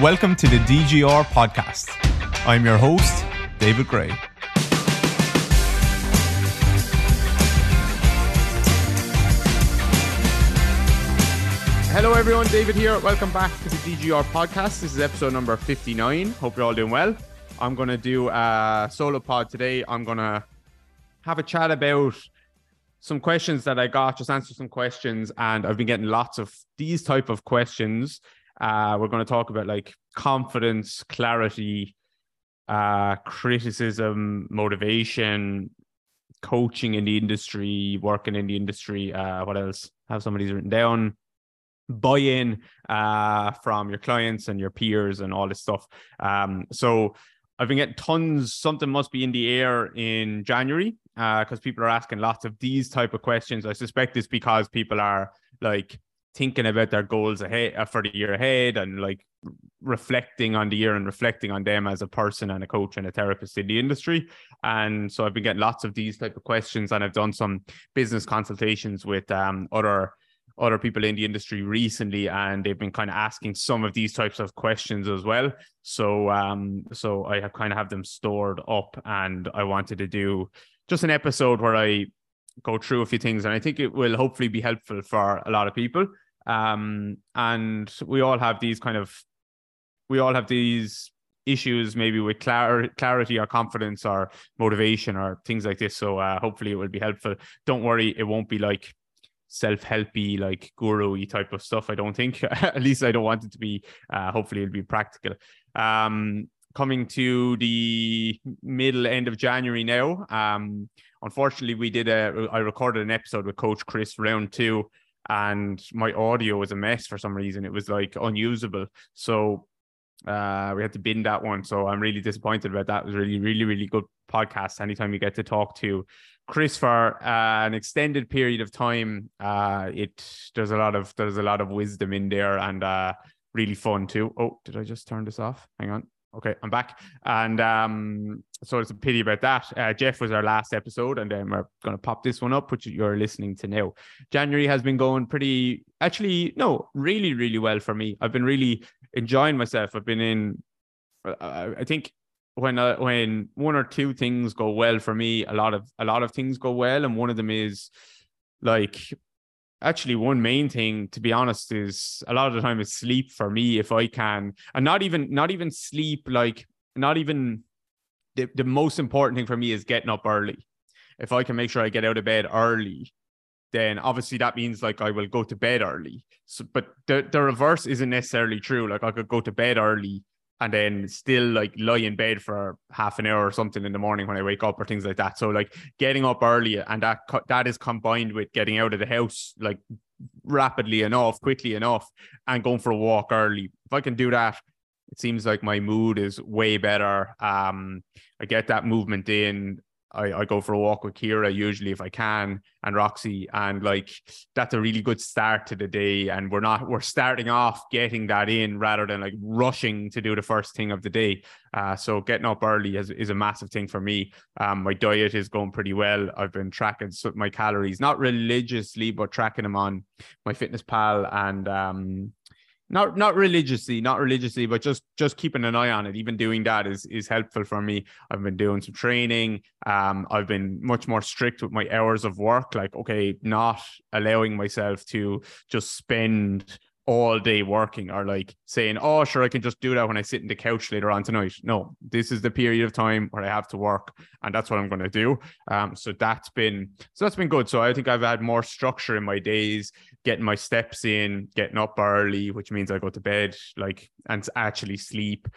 Welcome to the DGR Podcast. I'm your host, David Gray. Hello everyone, David here. Welcome back to the DGR Podcast. This is episode number 59. Hope you're all doing well. I'm going to do a solo pod today. I'm going to have a chat about some questions that I got, just answer some questions. And I've been getting lots of these type of questions. We're going to talk about like confidence, clarity, criticism, motivation, coaching in the industry, working in the industry. What else? Have some of these written down. Buy-in from your clients and your peers and all this stuff. So I've been getting tons. Something must be in the air in January because people are asking lots of these type of questions. I suspect it's because people are like thinking about their goals ahead for the year ahead and like reflecting on the year and reflecting on them as a person and a coach and a therapist in the industry. And so I've been getting lots of these type of questions, and I've done some business consultations with other people in the industry recently, and they've been kind of asking some of these types of questions as well. So I have kind of have them stored up, and I wanted to do just an episode where I go through a few things, and I think it will hopefully be helpful for a lot of people. And we all have these issues, maybe with clarity or confidence or motivation or things like this. So hopefully it will be helpful. Don't worry, it won't be like self-helpy, like guru-y type of stuff, I don't think. At least I don't want it to be. Hopefully it'll be practical. Coming to the middle end of January now, unfortunately I recorded an episode with Coach Chris round 2, and my audio was a mess for some reason. It was like unusable, so we had to bin that one. So I'm really disappointed about that. It was really, really, really good podcast. Anytime you get to talk to Chris for an extended period of time, there's a lot of wisdom in there, and really fun too. Oh, did I just turn this off? Hang on. Okay, I'm back. And so it's a pity about that. Jeff was our last episode, and then we're going to pop this one up, which you're listening to now. January has been going really, really well for me. I've been really enjoying myself. I've been in, I think when one or two things go well for me, a lot of things go well. And one of them is like, actually, one main thing, to be honest, is a lot of the time is sleep for me, if I can. And not even sleep, like not even the most important thing for me is getting up early. If I can make sure I get out of bed early, then obviously that means like I will go to bed early. So, but the reverse isn't necessarily true. Like I could go to bed early and then still like lie in bed for half an hour or something in the morning when I wake up or things like that. So like getting up early, and that is combined with getting out of the house like rapidly enough, quickly enough, and going for a walk early. If I can do that, it seems like my mood is way better. I get that movement in. I go for a walk with Kira usually if I can, and Roxy, and like that's a really good start to the day. And we're starting off getting that in rather than like rushing to do the first thing of the day. So getting up early is a massive thing for me. My diet is going pretty well. I've been tracking my calories, not religiously, but tracking them on my fitness pal, and Not religiously, but just keeping an eye on it. Even doing that is helpful for me. I've been doing some training. I've been much more strict with my hours of work. Like, okay, not allowing myself to just spend all day working, or like saying, oh, sure, I can just do that when I sit in the couch later on tonight. No, this is the period of time where I have to work, and that's what I'm going to do. So that's been good. So I think I've had more structure in my days, getting my steps in, getting up early, which means I go to bed like and actually sleep.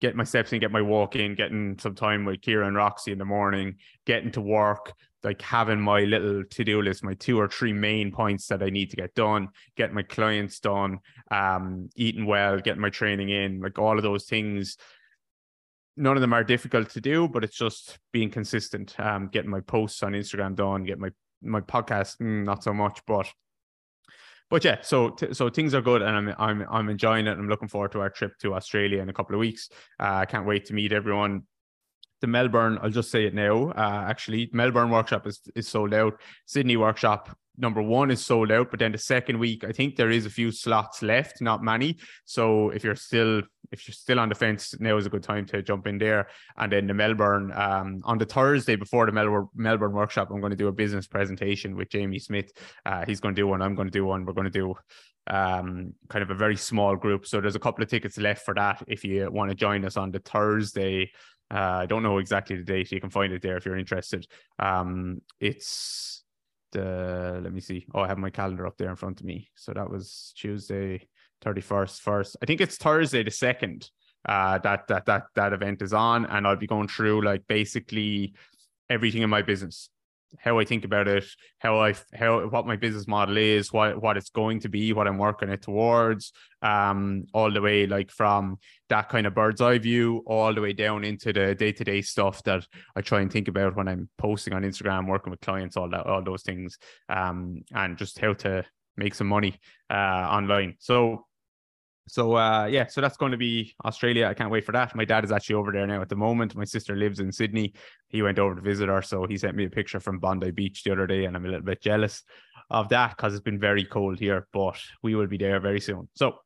Get my steps in, get my walk in, getting some time with Kira and Roxy in the morning, getting to work, like having my little to-do list, my 2 or 3 main points that I need to get done, get my clients done, eating well, getting my training in, like all of those things. None of them are difficult to do, but it's just being consistent, getting my posts on Instagram done, get my podcast, not so much, but yeah, so things are good, and I'm enjoying it. I'm looking forward to our trip to Australia in a couple of weeks. I can't wait to meet everyone. The Melbourne, I'll just say it now, actually, Melbourne workshop is sold out. Sydney workshop number one is sold out, but then the second week, I think there is a few slots left, not many. So if you're still on the fence, now is a good time to jump in there. And then the Melbourne, on the Thursday before the Melbourne workshop, I'm going to do a business presentation with Jamie Smith. He's going to do one. I'm going to do one. We're going to do kind of a very small group. So there's a couple of tickets left for that. If you want to join us on the Thursday, I don't know exactly the date. You can find it there if you're interested. It's the, let me see. Oh, I have my calendar up there in front of me. So that was Tuesday, 31st, first. I think it's Thursday the 2nd that event is on, and I'll be going through like basically everything in my business, how I think about it, what my business model is, what it's going to be, what I'm working it towards, all the way like from that kind of bird's eye view all the way down into the day-to-day stuff that I try and think about when I'm posting on Instagram, working with clients, all those things, and just how to make some money online. So that's going to be Australia. I can't wait for that. My dad is actually over there now at the moment. My sister lives in Sydney. He went over to visit her, so he sent me a picture from Bondi Beach the other day, and I'm a little bit jealous of that because it's been very cold here, but we will be there very soon. So,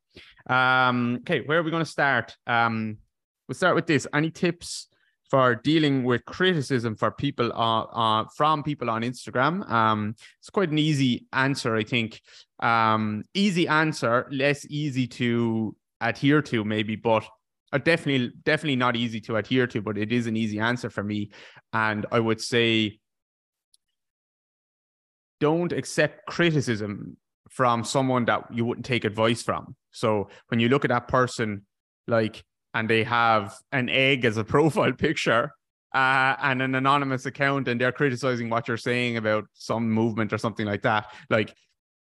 okay, where are we going to start? We'll start with this. Any tips for dealing with criticism for people from people on Instagram? It's quite an easy answer, I think. Easy answer, less easy to adhere to maybe, but definitely not easy to adhere to, but it is an easy answer for me. And I would say, don't accept criticism from someone that you wouldn't take advice from. So when you look at that person, like, and they have an egg as a profile picture and an anonymous account, and they're criticizing what you're saying about some movement or something like that. Like,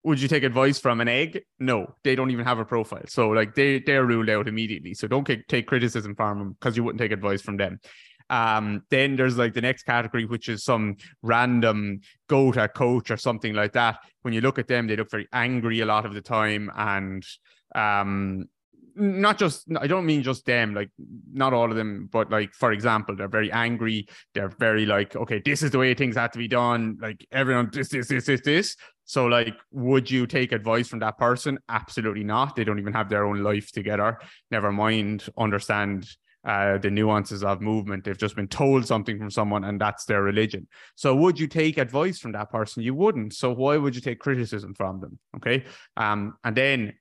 would you take advice from an egg? No, they don't even have a profile. So like they're ruled out immediately. So don't take criticism from them because you wouldn't take advice from them. Then there's like the next category, which is some random go-to coach or something like that. When you look at them, they look very angry a lot of the time, and I don't mean just them, like not all of them, but like, for example, they're very angry. They're very like, okay, this is the way things have to be done. Like everyone, this. So like, would you take advice from that person? Absolutely not. They don't even have their own life together. Never mind understand the nuances of movement. They've just been told something from someone, and that's their religion. So would you take advice from that person? You wouldn't. So why would you take criticism from them? Okay. And then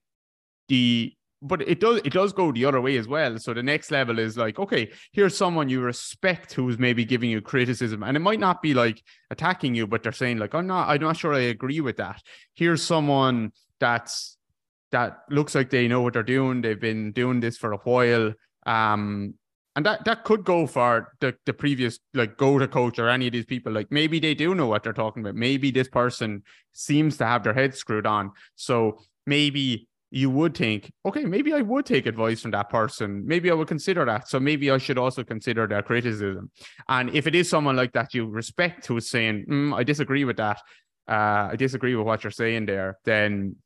but it does go the other way as well. So the next level is like, okay, here's someone you respect who's maybe giving you criticism, and it might not be like attacking you, but they're saying like, I'm not sure I agree with that. Here's someone that looks like they know what they're doing. They've been doing this for a while. And that could go for the previous, like go to coach or any of these people. Like maybe they do know what they're talking about. Maybe this person seems to have their head screwed on. So maybe you would think, okay, maybe I would take advice from that person. Maybe I would consider that. So maybe I should also consider their criticism. And if it is someone like that you respect who is saying, I disagree with that. I disagree with what you're saying there. Then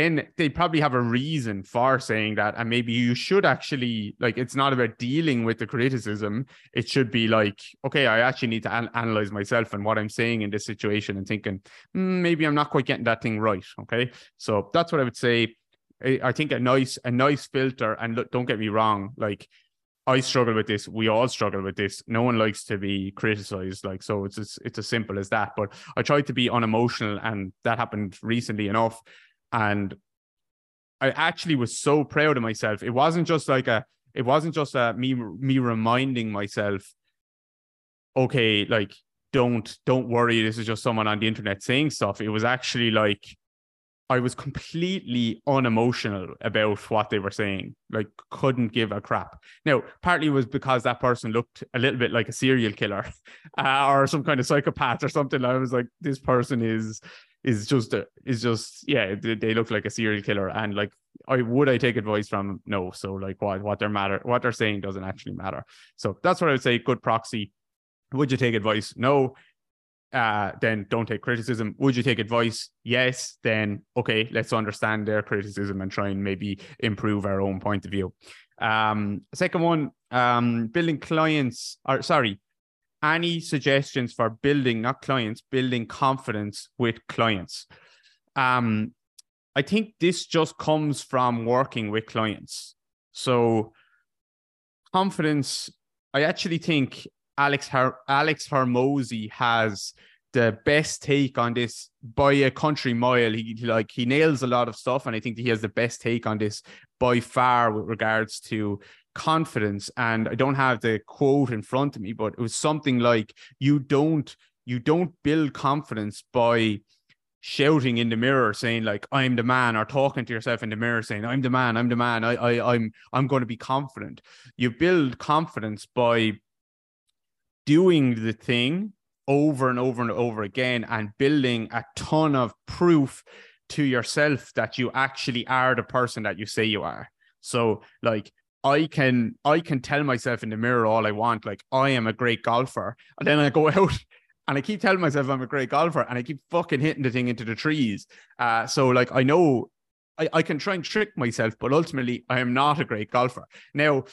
they probably have a reason for saying that. And maybe you should actually, like, it's not about dealing with the criticism. It should be like, okay, I actually need to analyze myself and what I'm saying in this situation, and thinking, maybe I'm not quite getting that thing right. Okay. So that's what I would say. I think a nice filter, and look, don't get me wrong, like, I struggle with this. We all struggle with this. No one likes to be criticized. Like, so it's as simple as that, but I tried to be unemotional, and that happened recently enough. And I actually was so proud of myself. It wasn't just like me reminding myself, okay, like don't worry, this is just someone on the internet saying stuff. It was actually like I was completely unemotional about what they were saying, like couldn't give a crap. Now, partly it was because that person looked a little bit like a serial killer or some kind of psychopath or something. I was like, this person is just they look like a serial killer, and like I take advice from them? No. So like what they're saying doesn't actually matter. So that's what I would say. Good proxy. Would you take advice? No. Then don't take criticism. Would you take advice? Yes. Then okay, let's understand their criticism and try and maybe improve our own point of view. Second one, building clients, or sorry, any suggestions for building, not clients, building confidence with clients? I think this just comes from working with clients. So confidence, I actually think Alex Hermosi has the best take on this by a country mile. He nails a lot of stuff, and I think that he has the best take on this by far with regards to confidence. And I don't have the quote in front of me, but it was something like, you don't build confidence by shouting in the mirror saying like, I'm the man, or talking to yourself in the mirror saying, I'm the man, I'm going to be confident. You build confidence by doing the thing over and over and over again and building a ton of proof to yourself that you actually are the person that you say you are. So like, I can tell myself in the mirror all I want, like, I am a great golfer. And then I go out and I keep telling myself I'm a great golfer and I keep fucking hitting the thing into the trees. So like, I know I can try and trick myself, but ultimately I am not a great golfer. Now,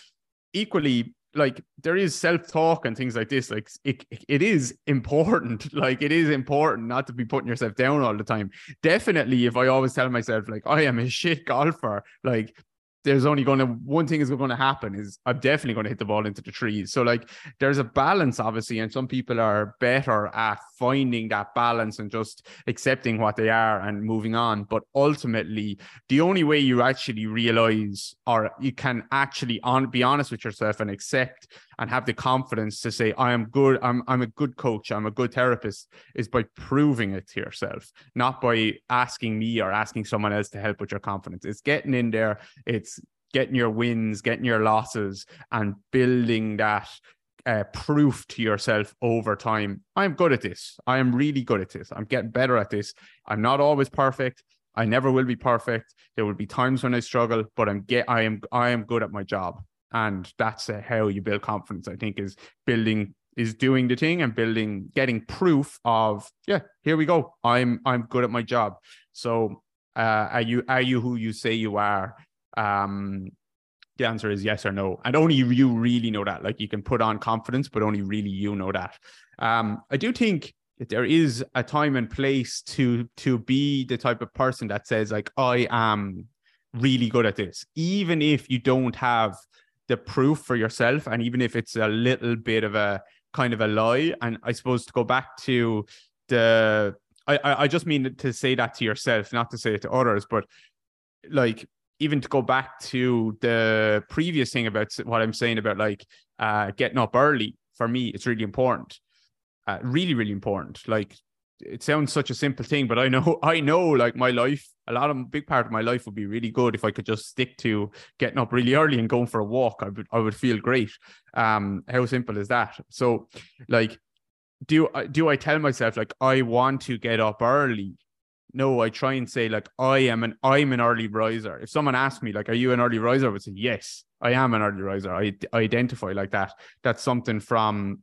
equally, like, there is self-talk and things like this. Like, it is important. Like, it is important not to be putting yourself down all the time. Definitely, if I always tell myself like, I am a shit golfer, like, there's only one thing is going to happen is I'm definitely going to hit the ball into the trees. So like, there's a balance, obviously, and some people are better at finding that balance and just accepting what they are and moving on. But ultimately, the only way you actually realize, or you can actually be honest with yourself and accept and have the confidence to say, I am good, I'm a good coach, I'm a good therapist, is by proving it to yourself, not by asking me or asking someone else to help with your confidence. It's getting in there, it's getting your wins, getting your losses, and building that proof to yourself over time. I'm good at this. I am really good at this. I'm getting better at this. I'm not always perfect. I never will be perfect. There will be times when I struggle, but I am good at my job. And that's how you build confidence, I think, is doing the thing and getting proof of, yeah, here we go. I'm good at my job. So are you who you say you are? The answer is yes or no. And only you really know that. Like, you can put on confidence, but only really you know that. I do think that there is a time and place to be the type of person that says like, I am really good at this, even if you don't have the proof for yourself, and even if it's a little bit of a kind of a lie. And I suppose to go back to I just mean to say that to yourself, not to say it to others, but like, even to go back to the previous thing about what I'm saying about like getting up early, for me, it's really important, really, really important. Like, it sounds such a simple thing, but I know like my life, a big part of my life would be really good if I could just stick to getting up really early and going for a walk. I would feel great. How simple is that? So like, do I tell myself like, I want to get up early? No, I try and say like, I'm an early riser. If someone asked me like, are you an early riser? I would say, yes, I am an early riser. I identify like that. That's something from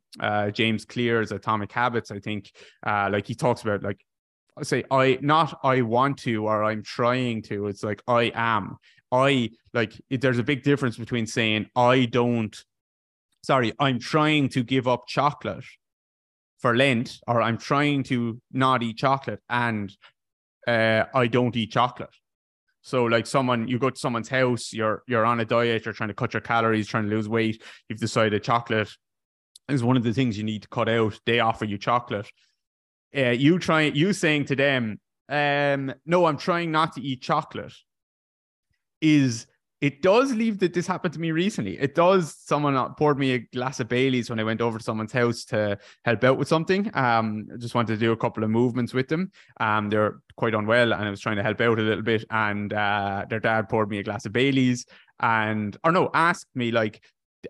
James Clear's Atomic Habits, I think. Like, he talks about like, say, I want to, or I'm trying to. It's like, I am. There's a big difference between saying I'm trying to give up chocolate for Lent, or I'm trying to not eat chocolate, and I don't eat chocolate. So like, you go to someone's house, you're on a diet, you're trying to cut your calories, trying to lose weight. You've decided chocolate is one of the things you need to cut out. They offer you chocolate. You saying to them, no, I'm trying not to eat chocolate, this happened to me recently. Someone poured me a glass of Baileys when I went over to someone's house to help out with something. I just wanted to do a couple of movements with them. They're quite unwell, and I was trying to help out a little bit. And their dad poured me a glass of Baileys asked me like,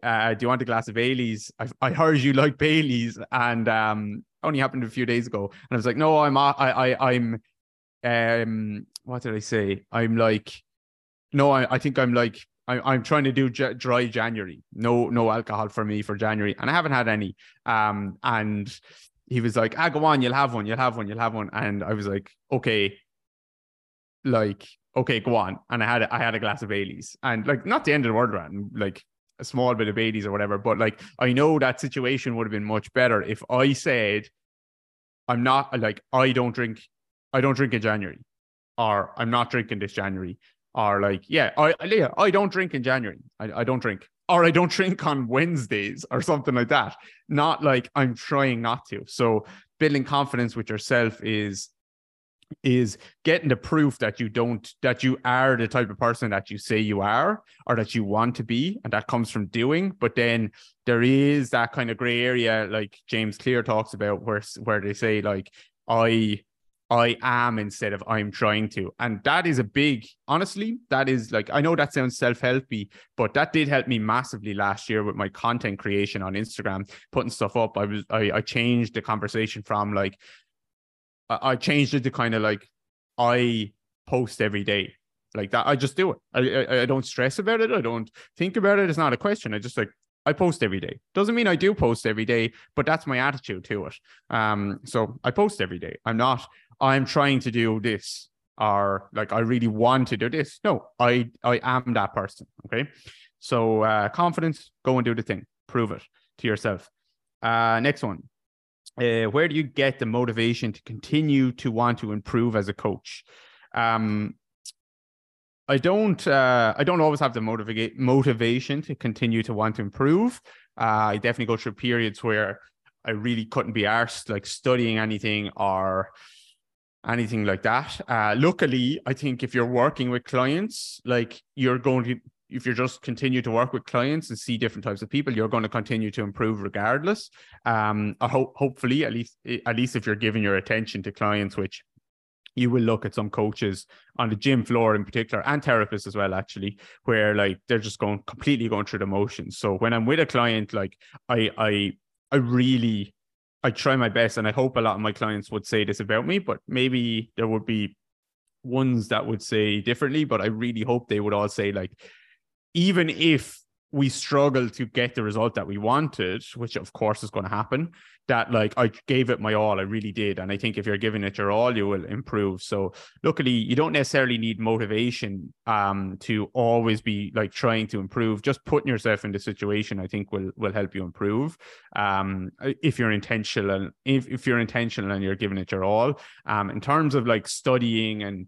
do you want a glass of Baileys? I heard you like Baileys, and only happened a few days ago. And I was like, no, what did I say? I'm like, no, I think I'm like, I'm trying to do dry January. No alcohol for me for January. And I haven't had any. And he was like, go on, you'll have one. And I was like, okay, go on. And I had a glass of Baileys, and like, not the end of the world, like, a small bit of babies or whatever, but like, I know that situation would have been much better if I said, I'm not like, I don't drink in January, or I'm not drinking this January, or like, I don't drink in January. I don't drink, or I don't drink on Wednesdays or something like that. Not like I'm trying not to. So building confidence with yourself is getting the proof that you don't, that you are the type of person that you say you are, or that you want to be. And that comes from doing. But then there is that kind of gray area, like James Clear talks about, where they say like, I am instead of I'm trying to. And that is a big, honestly, that is like, I know that sounds self-helpy, but that did help me massively last year with my content creation on Instagram, putting stuff up. I changed the conversation from like, I changed it to kind of like, I post every day like that. I just do it. I don't stress about it. I don't think about it. It's not a question. I just like, I post every day. Doesn't mean I do post every day, but that's my attitude to it. So I post every day. I'm trying to do this, or like, I really want to do this. No, I am that person. Okay. So confidence, go and do the thing, prove it to yourself. Next one. Where do you get the motivation to continue to want to improve as a coach? I don't always have the motivation to continue to want to improve. I definitely go through periods where I really couldn't be arsed, like studying anything or anything like that. Luckily, I think if you're working with clients, like if you just continue to work with clients and see different types of people, you're going to continue to improve regardless. Hopefully, at least if you're giving your attention to clients, which you will look at some coaches on the gym floor in particular, and therapists as well, actually, where like they're just completely going through the motions. So when I'm with a client, like I really try my best, and I hope a lot of my clients would say this about me, but maybe there would be ones that would say differently, but I really hope they would all say like, even if we struggle to get the result that we wanted, which of course is going to happen, that like I gave it my all, I really did. And I think if you're giving it your all, you will improve. So luckily, you don't necessarily need motivation to always be like trying to improve. Just putting yourself in the situation, I think will help you improve if you're intentional, and if you're intentional and you're giving it your all. In terms of like studying and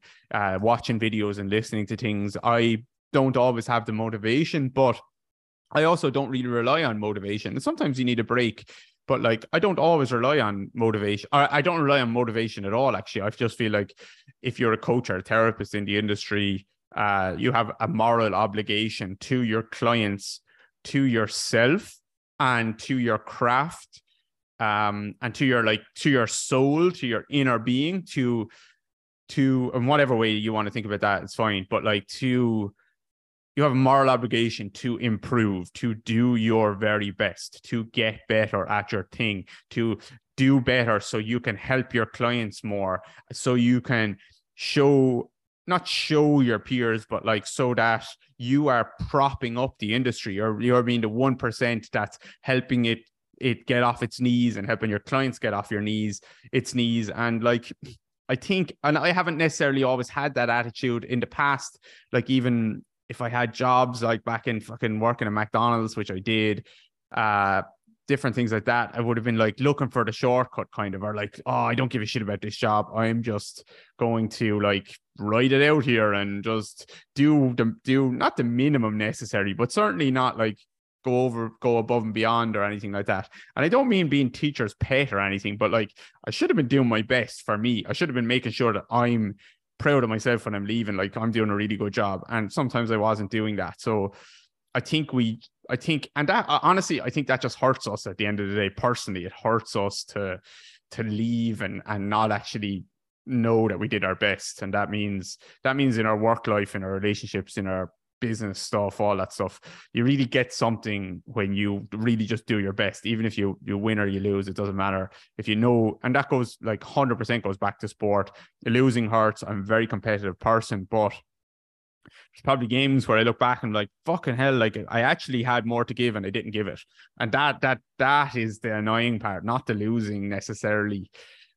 watching videos and listening to things, I don't always have the motivation, but I also don't really rely on motivation. And sometimes you need a break, but like, I don't always rely on motivation. I don't rely on motivation at all, actually. I just feel like if you're a coach or a therapist in the industry, you have a moral obligation to your clients, to yourself, and to your craft, and to your, like, to your soul, to your inner being, to in whatever way you want to think about that, it's fine. But like you have a moral obligation to improve, to do your very best, to get better at your thing, to do better so you can help your clients more, so you can not show your peers, but like, so that you are propping up the industry, or you're being the 1% that's helping it get off its knees and helping your clients get off its knees. And like, I think, and I haven't necessarily always had that attitude in the past, like even if I had jobs like back in fucking working at McDonald's, which I did, different things like that, I would have been like looking for the shortcut kind of, or like, oh, I don't give a shit about this job. I'm just going to like ride it out here and just do not the minimum necessary, but certainly not like go above and beyond or anything like that. And I don't mean being teacher's pet or anything, but like, I should have been doing my best for me. I should have been making sure that I'm proud of myself when I'm leaving, like I'm doing a really good job. And sometimes I wasn't doing that. So I think that just hurts us at the end of the day. Personally, it hurts us to leave and not actually know that we did our best. And that means in our work life, in our relationships, in our business stuff, all that stuff, you really get something when you really just do your best. Even if you win or you lose, it doesn't matter. If you know, and that goes like 100% goes back to sport. Losing hurts. I'm a very competitive person, but there's probably games where I look back and I'm like, fucking hell, like I actually had more to give and I didn't give it. And that is the annoying part, not the losing necessarily.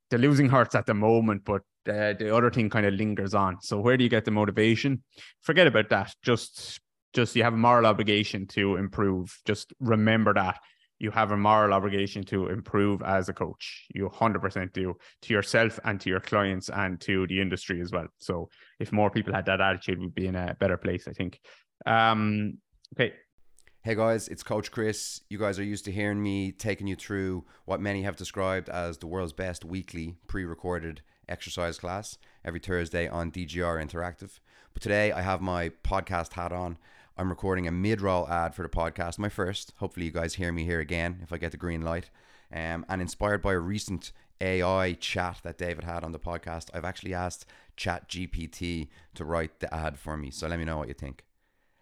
The losing hurts at the moment, but the other thing kind of lingers on. So where do you get the motivation? Forget about that. Just just you have a moral obligation to improve. Just remember that you have a moral obligation to improve as a coach. You 100% do, to yourself and to your clients and to the industry as well. So if more people had that attitude, we'd be in a better place, I think. Okay. Hey guys, it's Coach Chris. You guys are used to hearing me taking you through what many have described as the world's best weekly pre-recorded exercise class every Thursday on DGR Interactive. But today I have my podcast hat on. I'm recording a mid-roll ad for the podcast, my first. Hopefully you guys hear me here again if I get the green light. And inspired by a recent AI chat that David had on the podcast, I've actually asked ChatGPT to write the ad for me. So let me know what you think.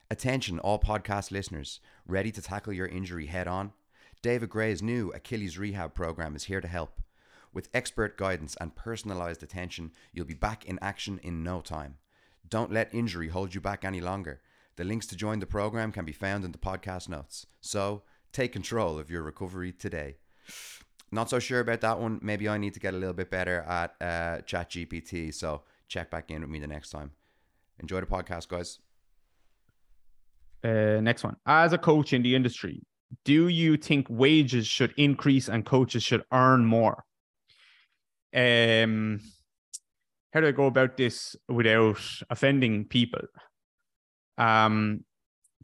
Attention, all podcast listeners, ready to tackle your injury head on? David Gray's new Achilles Rehab program is here to help. With expert guidance and personalized attention, you'll be back in action in no time. Don't let injury hold you back any longer. The links to join the program can be found in the podcast notes. So take control of your recovery today. Not so sure about that one. Maybe I need to get a little bit better at ChatGPT. So check back in with me the next time. Enjoy the podcast, guys. Next one. As a coach in the industry, do you think wages should increase and coaches should earn more? How do I go about this without offending people? Do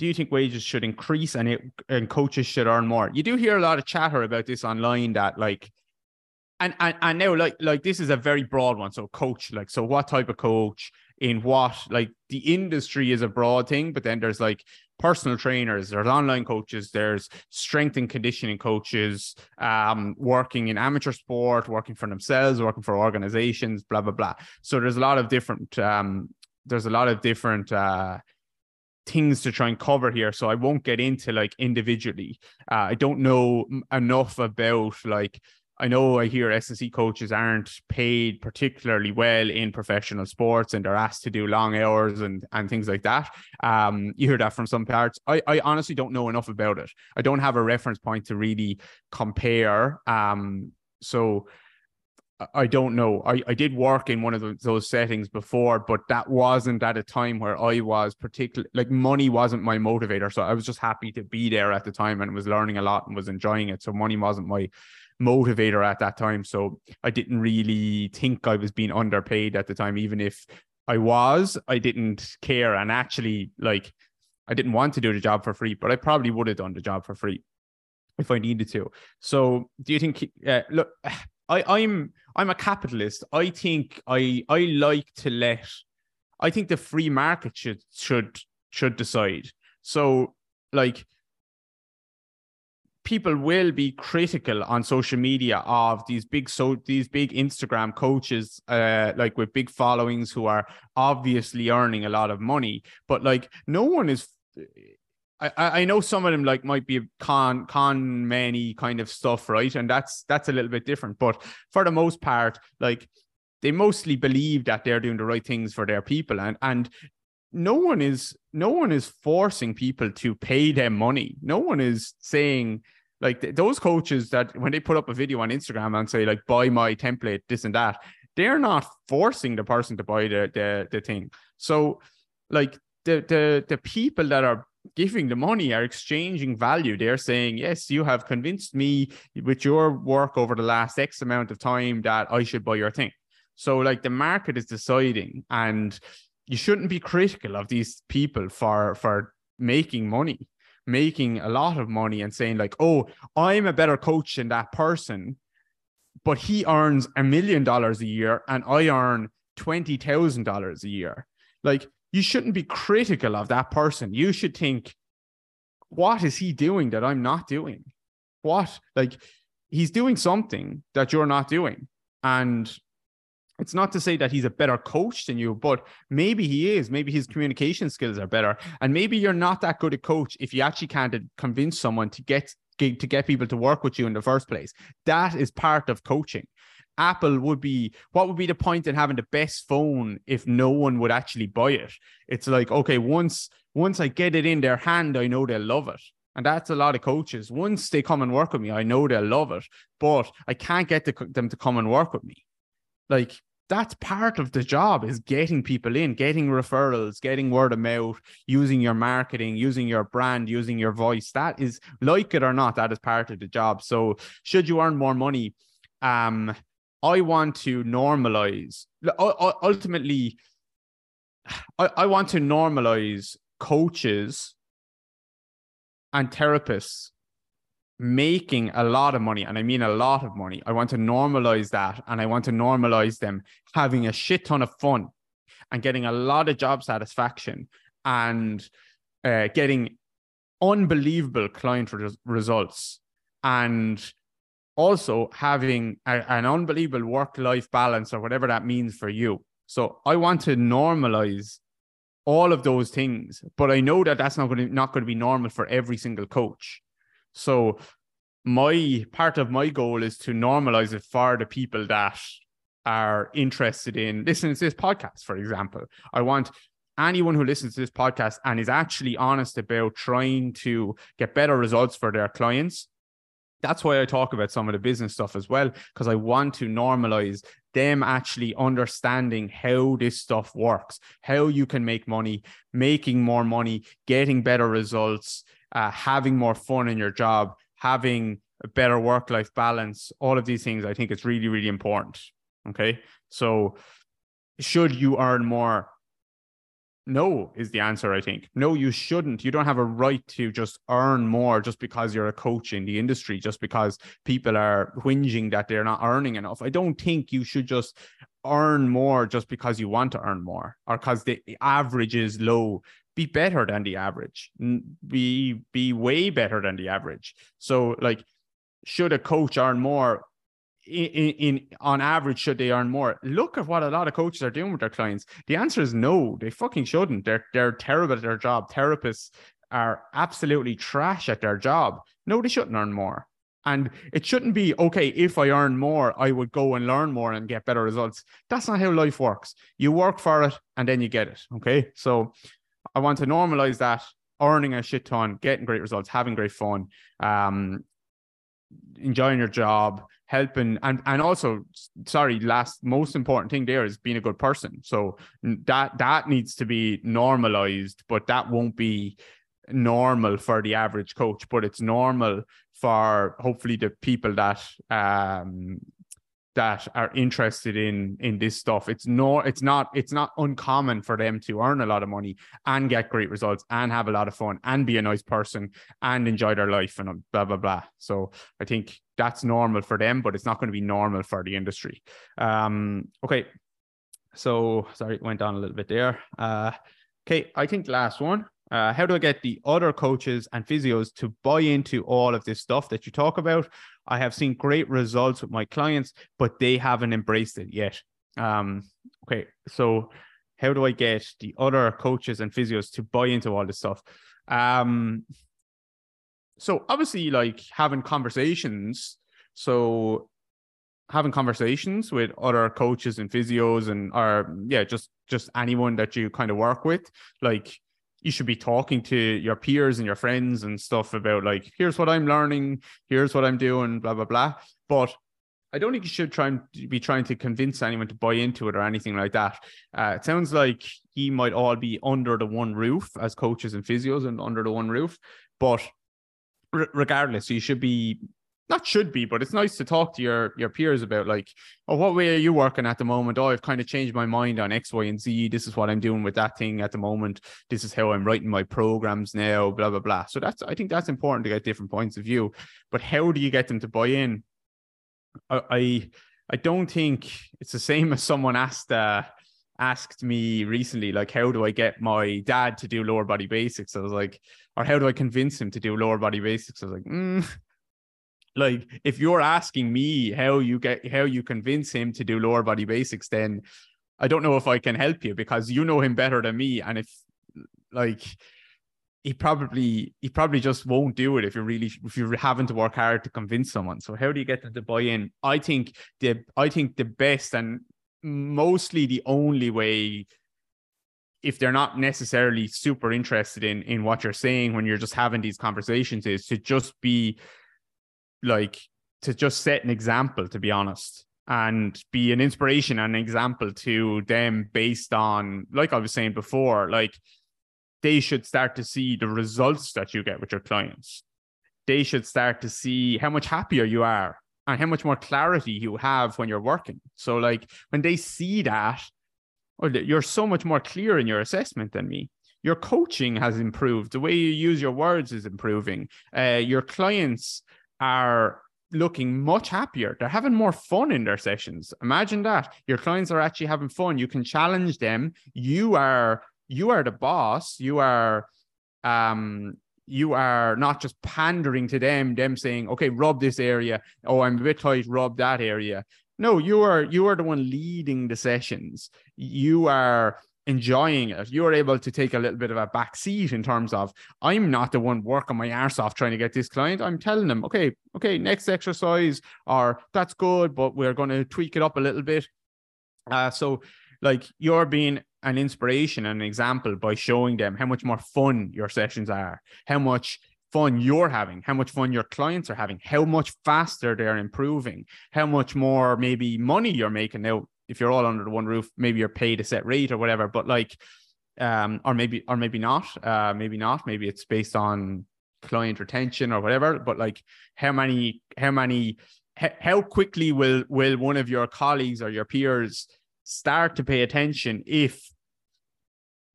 you think wages should increase and coaches should earn more? You do hear a lot of chatter about this online that and now like this is a very broad one. So coach, so what type of coach in what, the industry is a broad thing, but then there's personal trainers, there's online coaches, there's strength and conditioning coaches, working in amateur sport, working for themselves, working for organizations, blah, blah, blah. So there's a lot of different, things to try and cover here. So I won't get into individually. I don't know enough about I know I hear S&C coaches aren't paid particularly well in professional sports and they're asked to do long hours and things like that. You hear that from some parts. I honestly don't know enough about it. I don't have a reference point to really compare. So I don't know. I did work in one of those settings before, but that wasn't at a time where I was particularly, money wasn't my motivator. So I was just happy to be there at the time and was learning a lot and was enjoying it. So money wasn't my motivator at that time. So I didn't really think I was being underpaid at the time. Even if I was, I didn't care. And actually, I didn't want to do the job for free, but I probably would have done the job for free if I needed to. So do you think, look, I'm a capitalist. I think I like to I think the free market should decide. So people will be critical on social media of these big Instagram coaches, with big followings who are obviously earning a lot of money, but no one is. I know some of them might be con many kind of stuff, right? And that's a little bit different. But for the most part, they mostly believe that they're doing the right things for their people, and no one is forcing people to pay them money. No one is saying those coaches that when they put up a video on Instagram and say buy my template, this and that, they're not forcing the person to buy the thing. So the people that are giving the money are exchanging value. They're saying, yes, you have convinced me with your work over the last X amount of time that I should buy your thing. So the market is deciding, and you shouldn't be critical of these people for making money, making a lot of money and saying oh, I'm a better coach than that person, but he earns $1 million a year and I earn $20,000 a year. You shouldn't be critical of that person. You should think, what is he doing that I'm not doing? What? He's doing something that you're not doing. And it's not to say that he's a better coach than you, but maybe he is. Maybe his communication skills are better. And maybe you're not that good a coach if you actually can't convince someone to get people to work with you in the first place. That is part of coaching. Apple what would be the point in having the best phone if no one would actually buy it? It's okay, once I get it in their hand, I know they'll love it. And that's a lot of coaches. Once they come and work with me, I know they'll love it, but I can't get them to come and work with me. that's part of the job, is getting people in, getting referrals, getting word of mouth, using your marketing, using your brand, using your voice. That is, like it or not, that is part of the job. So should you earn more money? I want to normalize. Ultimately, I want to normalize coaches and therapists making a lot of money, and I mean a lot of money. I want to normalize that, and I want to normalize them having a shit ton of fun and getting a lot of job satisfaction and getting unbelievable client results, and also having an unbelievable work-life balance, or whatever that means for you. So I want to normalize all of those things, but I know that that's not going to be normal for every single coach. So my part of my goal is to normalize it for the people that are interested in listening to this podcast, for example. I want anyone who listens to this podcast and is actually honest about trying to get better results for their clients. That's why I talk about some of the business stuff as well, because I want to normalize them actually understanding how this stuff works, how you can make money, making more money, getting better results, having more fun in your job, having a better work-life balance, all of these things. I think it's really, really important. Okay. So should you earn more? No is the answer, I think. No, you shouldn't. You don't have a right to just earn more just because you're a coach in the industry, just because people are whinging that they're not earning enough. I don't think you should just earn more just because you want to earn more or because the average is low. Be better than the average. Be way better than the average. So, like, should a coach earn more? On average, should they earn more? Look at what a lot of coaches are doing with their clients. The answer is no, they fucking shouldn't. They're terrible at their job. Therapists are absolutely trash at their job. No, they shouldn't earn more. And it shouldn't be, okay, if I earn more, I would go and learn more and get better results. That's not how life works. You work for it and then you get it. Okay. So I want to normalize that, earning a shit ton, getting great results, having great fun, enjoying your job, helping, and also, sorry, last most important thing there is being a good person. So that needs to be normalized, but that won't be normal for the average coach, but it's normal for hopefully the people that that are interested in this stuff. It's not uncommon for them to earn a lot of money and get great results and have a lot of fun and be a nice person and enjoy their life and blah, blah, blah. So I think that's normal for them, but it's not going to be normal for the industry. Okay. So sorry, went on a little bit there. Okay. I think last one, how do I get the other coaches and physios to buy into all of this stuff that you talk about? I have seen great results with my clients, but they haven't embraced it yet. Okay, so how do I get the other coaches and physios to buy into all this stuff? So obviously, like, having conversations. So having conversations with other coaches and physios and, or yeah, just anyone that you kind of work with, like, you should be talking to your peers and your friends and stuff about, like, here's what I'm learning, here's what I'm doing, blah, blah, blah. But I don't think you should be trying to convince anyone to buy into it or anything like that. It sounds like you might all be under the one roof as coaches and physios and under the one roof. But regardless, you should be, not should be, but it's nice to talk to your peers about, like, oh, what way are you working at the moment? Oh, I've kind of changed my mind on X, Y, and Z. This is what I'm doing with that thing at the moment. This is how I'm writing my programs now, blah, blah, blah. So that's, I think that's important to get different points of view. But how do you get them to buy in? I don't think it's the same as someone asked me recently, like, how do I get my dad to do lower body basics? I was like, or how do I convince him to do lower body basics? I was like, like, if you're asking me how you convince him to do lower body basics, then I don't know if I can help you, because you know him better than me. And if, like, he probably just won't do it if you're having to work hard to convince someone. So how do you get them to buy in? I think the best and mostly the only way, if they're not necessarily super interested in what you're saying when you're just having these conversations, is to just set an example, to be honest, and be an inspiration and an example to them based on, like I was saying before, like they should start to see the results that you get with your clients. They should start to see how much happier you are and how much more clarity you have when you're working. So like when they see that, oh, you're so much more clear in your assessment than me. Your coaching has improved. The way you use your words is improving. Your clients are looking much happier. They're having more fun in their sessions. Imagine that. Your clients are actually having fun. You can challenge them. You are the boss. You are not just pandering to them saying, okay, rub this area. Oh, I'm a bit tight, rub that area. No, you are the one leading the sessions. You are enjoying it. You're able to take a little bit of a back seat in terms of, I'm not the one working my arse off trying to get this client. I'm telling them, okay, next exercise, or that's good, but we're going to tweak it up a little bit. So like you're being an inspiration and an example by showing them how much more fun your sessions are, how much fun you're having, how much fun your clients are having, how much faster they're improving, how much more maybe money you're making now. If you're all under the one roof, maybe you're paid a set rate or whatever, but like, or maybe not, maybe it's based on client retention or whatever, but like how quickly will one of your colleagues or your peers start to pay attention if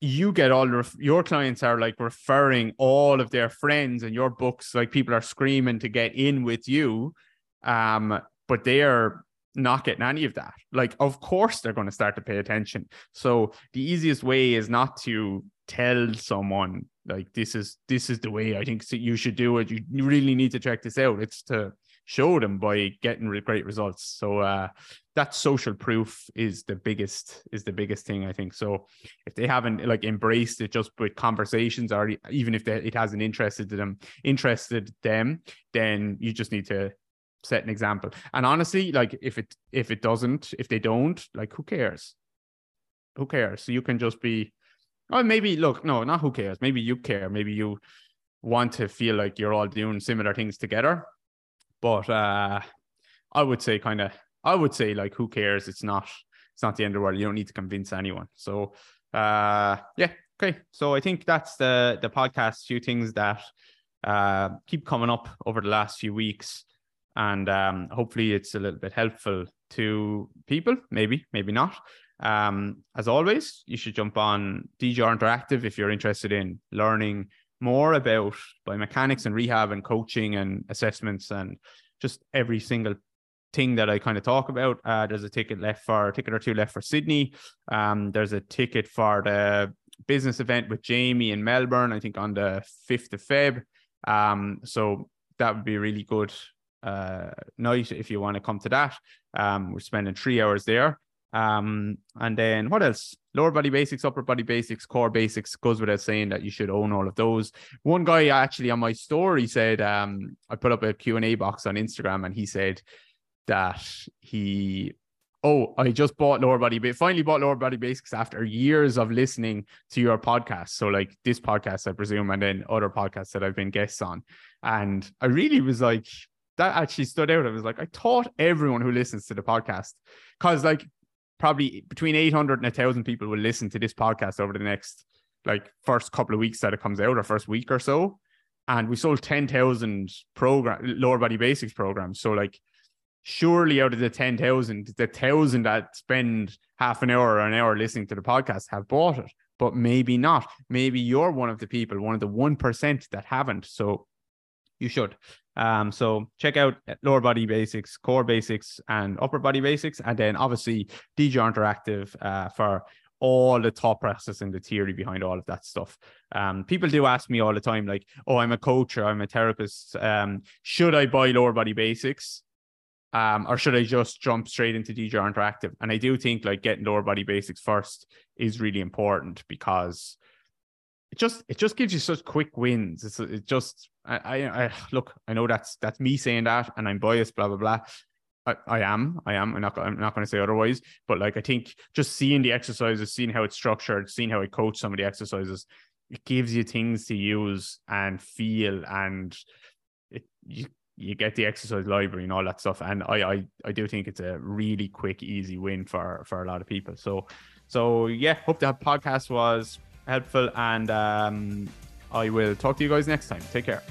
you get all your clients are like referring all of their friends and your books, like people are screaming to get in with you, but they are not getting any of that. Like, of course they're going to start to pay attention. So the easiest way is not to tell someone like, this is the way I think you should do it. You really need to check this out. It's to show them by getting great results. So that social proof is the biggest thing, I think. So if they haven't like embraced it just with conversations, or even if it hasn't interested them, then you just need to set an example. And honestly, like if they don't, like who cares? So you can just be, oh, maybe look, no, not who cares. Maybe you care. Maybe you want to feel like you're all doing similar things together. But I would say like, who cares? It's not the end of the world. You don't need to convince anyone. So yeah. Okay. So I think that's the podcast, few things that keep coming up over the last few weeks. And hopefully it's a little bit helpful to people, maybe not. As always, you should jump on DGR Interactive if you're interested in learning more about biomechanics and rehab and coaching and assessments and just every single thing that I kind of talk about. There's a ticket or two left for Sydney. There's a ticket for the business event with Jamie in Melbourne, I think on the 5th of Feb. So that would be really good night if you want to come to that. We're spending 3 hours there. And then what else? Lower Body Basics, Upper Body Basics, Core Basics, goes without saying that you should own all of those. One guy actually on my story said, I put up a Q&A box on Instagram, and he said that I just bought finally bought Lower Body Basics after years of listening to your podcast. So like this podcast, I presume, and then other podcasts that I've been guests on. And I really was like, that actually stood out. I was like, I thought everyone who listens to the podcast, because like probably between 800 and 1,000 people will listen to this podcast over the next like first couple of weeks that it comes out, or first week or so. And we sold 10,000 Lower Body Basics programs. So like surely out of the 10,000, the 1,000 that spend half an hour or an hour listening to the podcast have bought it, but maybe not. Maybe you're one of the people, one of the 1% that haven't. So you should. So check out Lower Body Basics, Core Basics, and Upper Body Basics. And then obviously DGR Interactive for all the thought process and the theory behind all of that stuff. People do ask me all the time, like, oh, I'm a coach or I'm a therapist. Should I buy Lower Body Basics? Or should I just jump straight into DGR Interactive? And I do think like getting Lower Body Basics first is really important, because it just gives you such quick wins. I look, I know that's me saying that, and I'm biased, blah blah blah. I am. I'm not going to say otherwise. But like, I think just seeing the exercises, seeing how it's structured, seeing how I coach some of the exercises, it gives you things to use and feel, and it, you you get the exercise library and all that stuff. And I do think it's a really quick, easy win for a lot of people. So yeah, hope that podcast was helpful, and I will talk to you guys next time. Take care.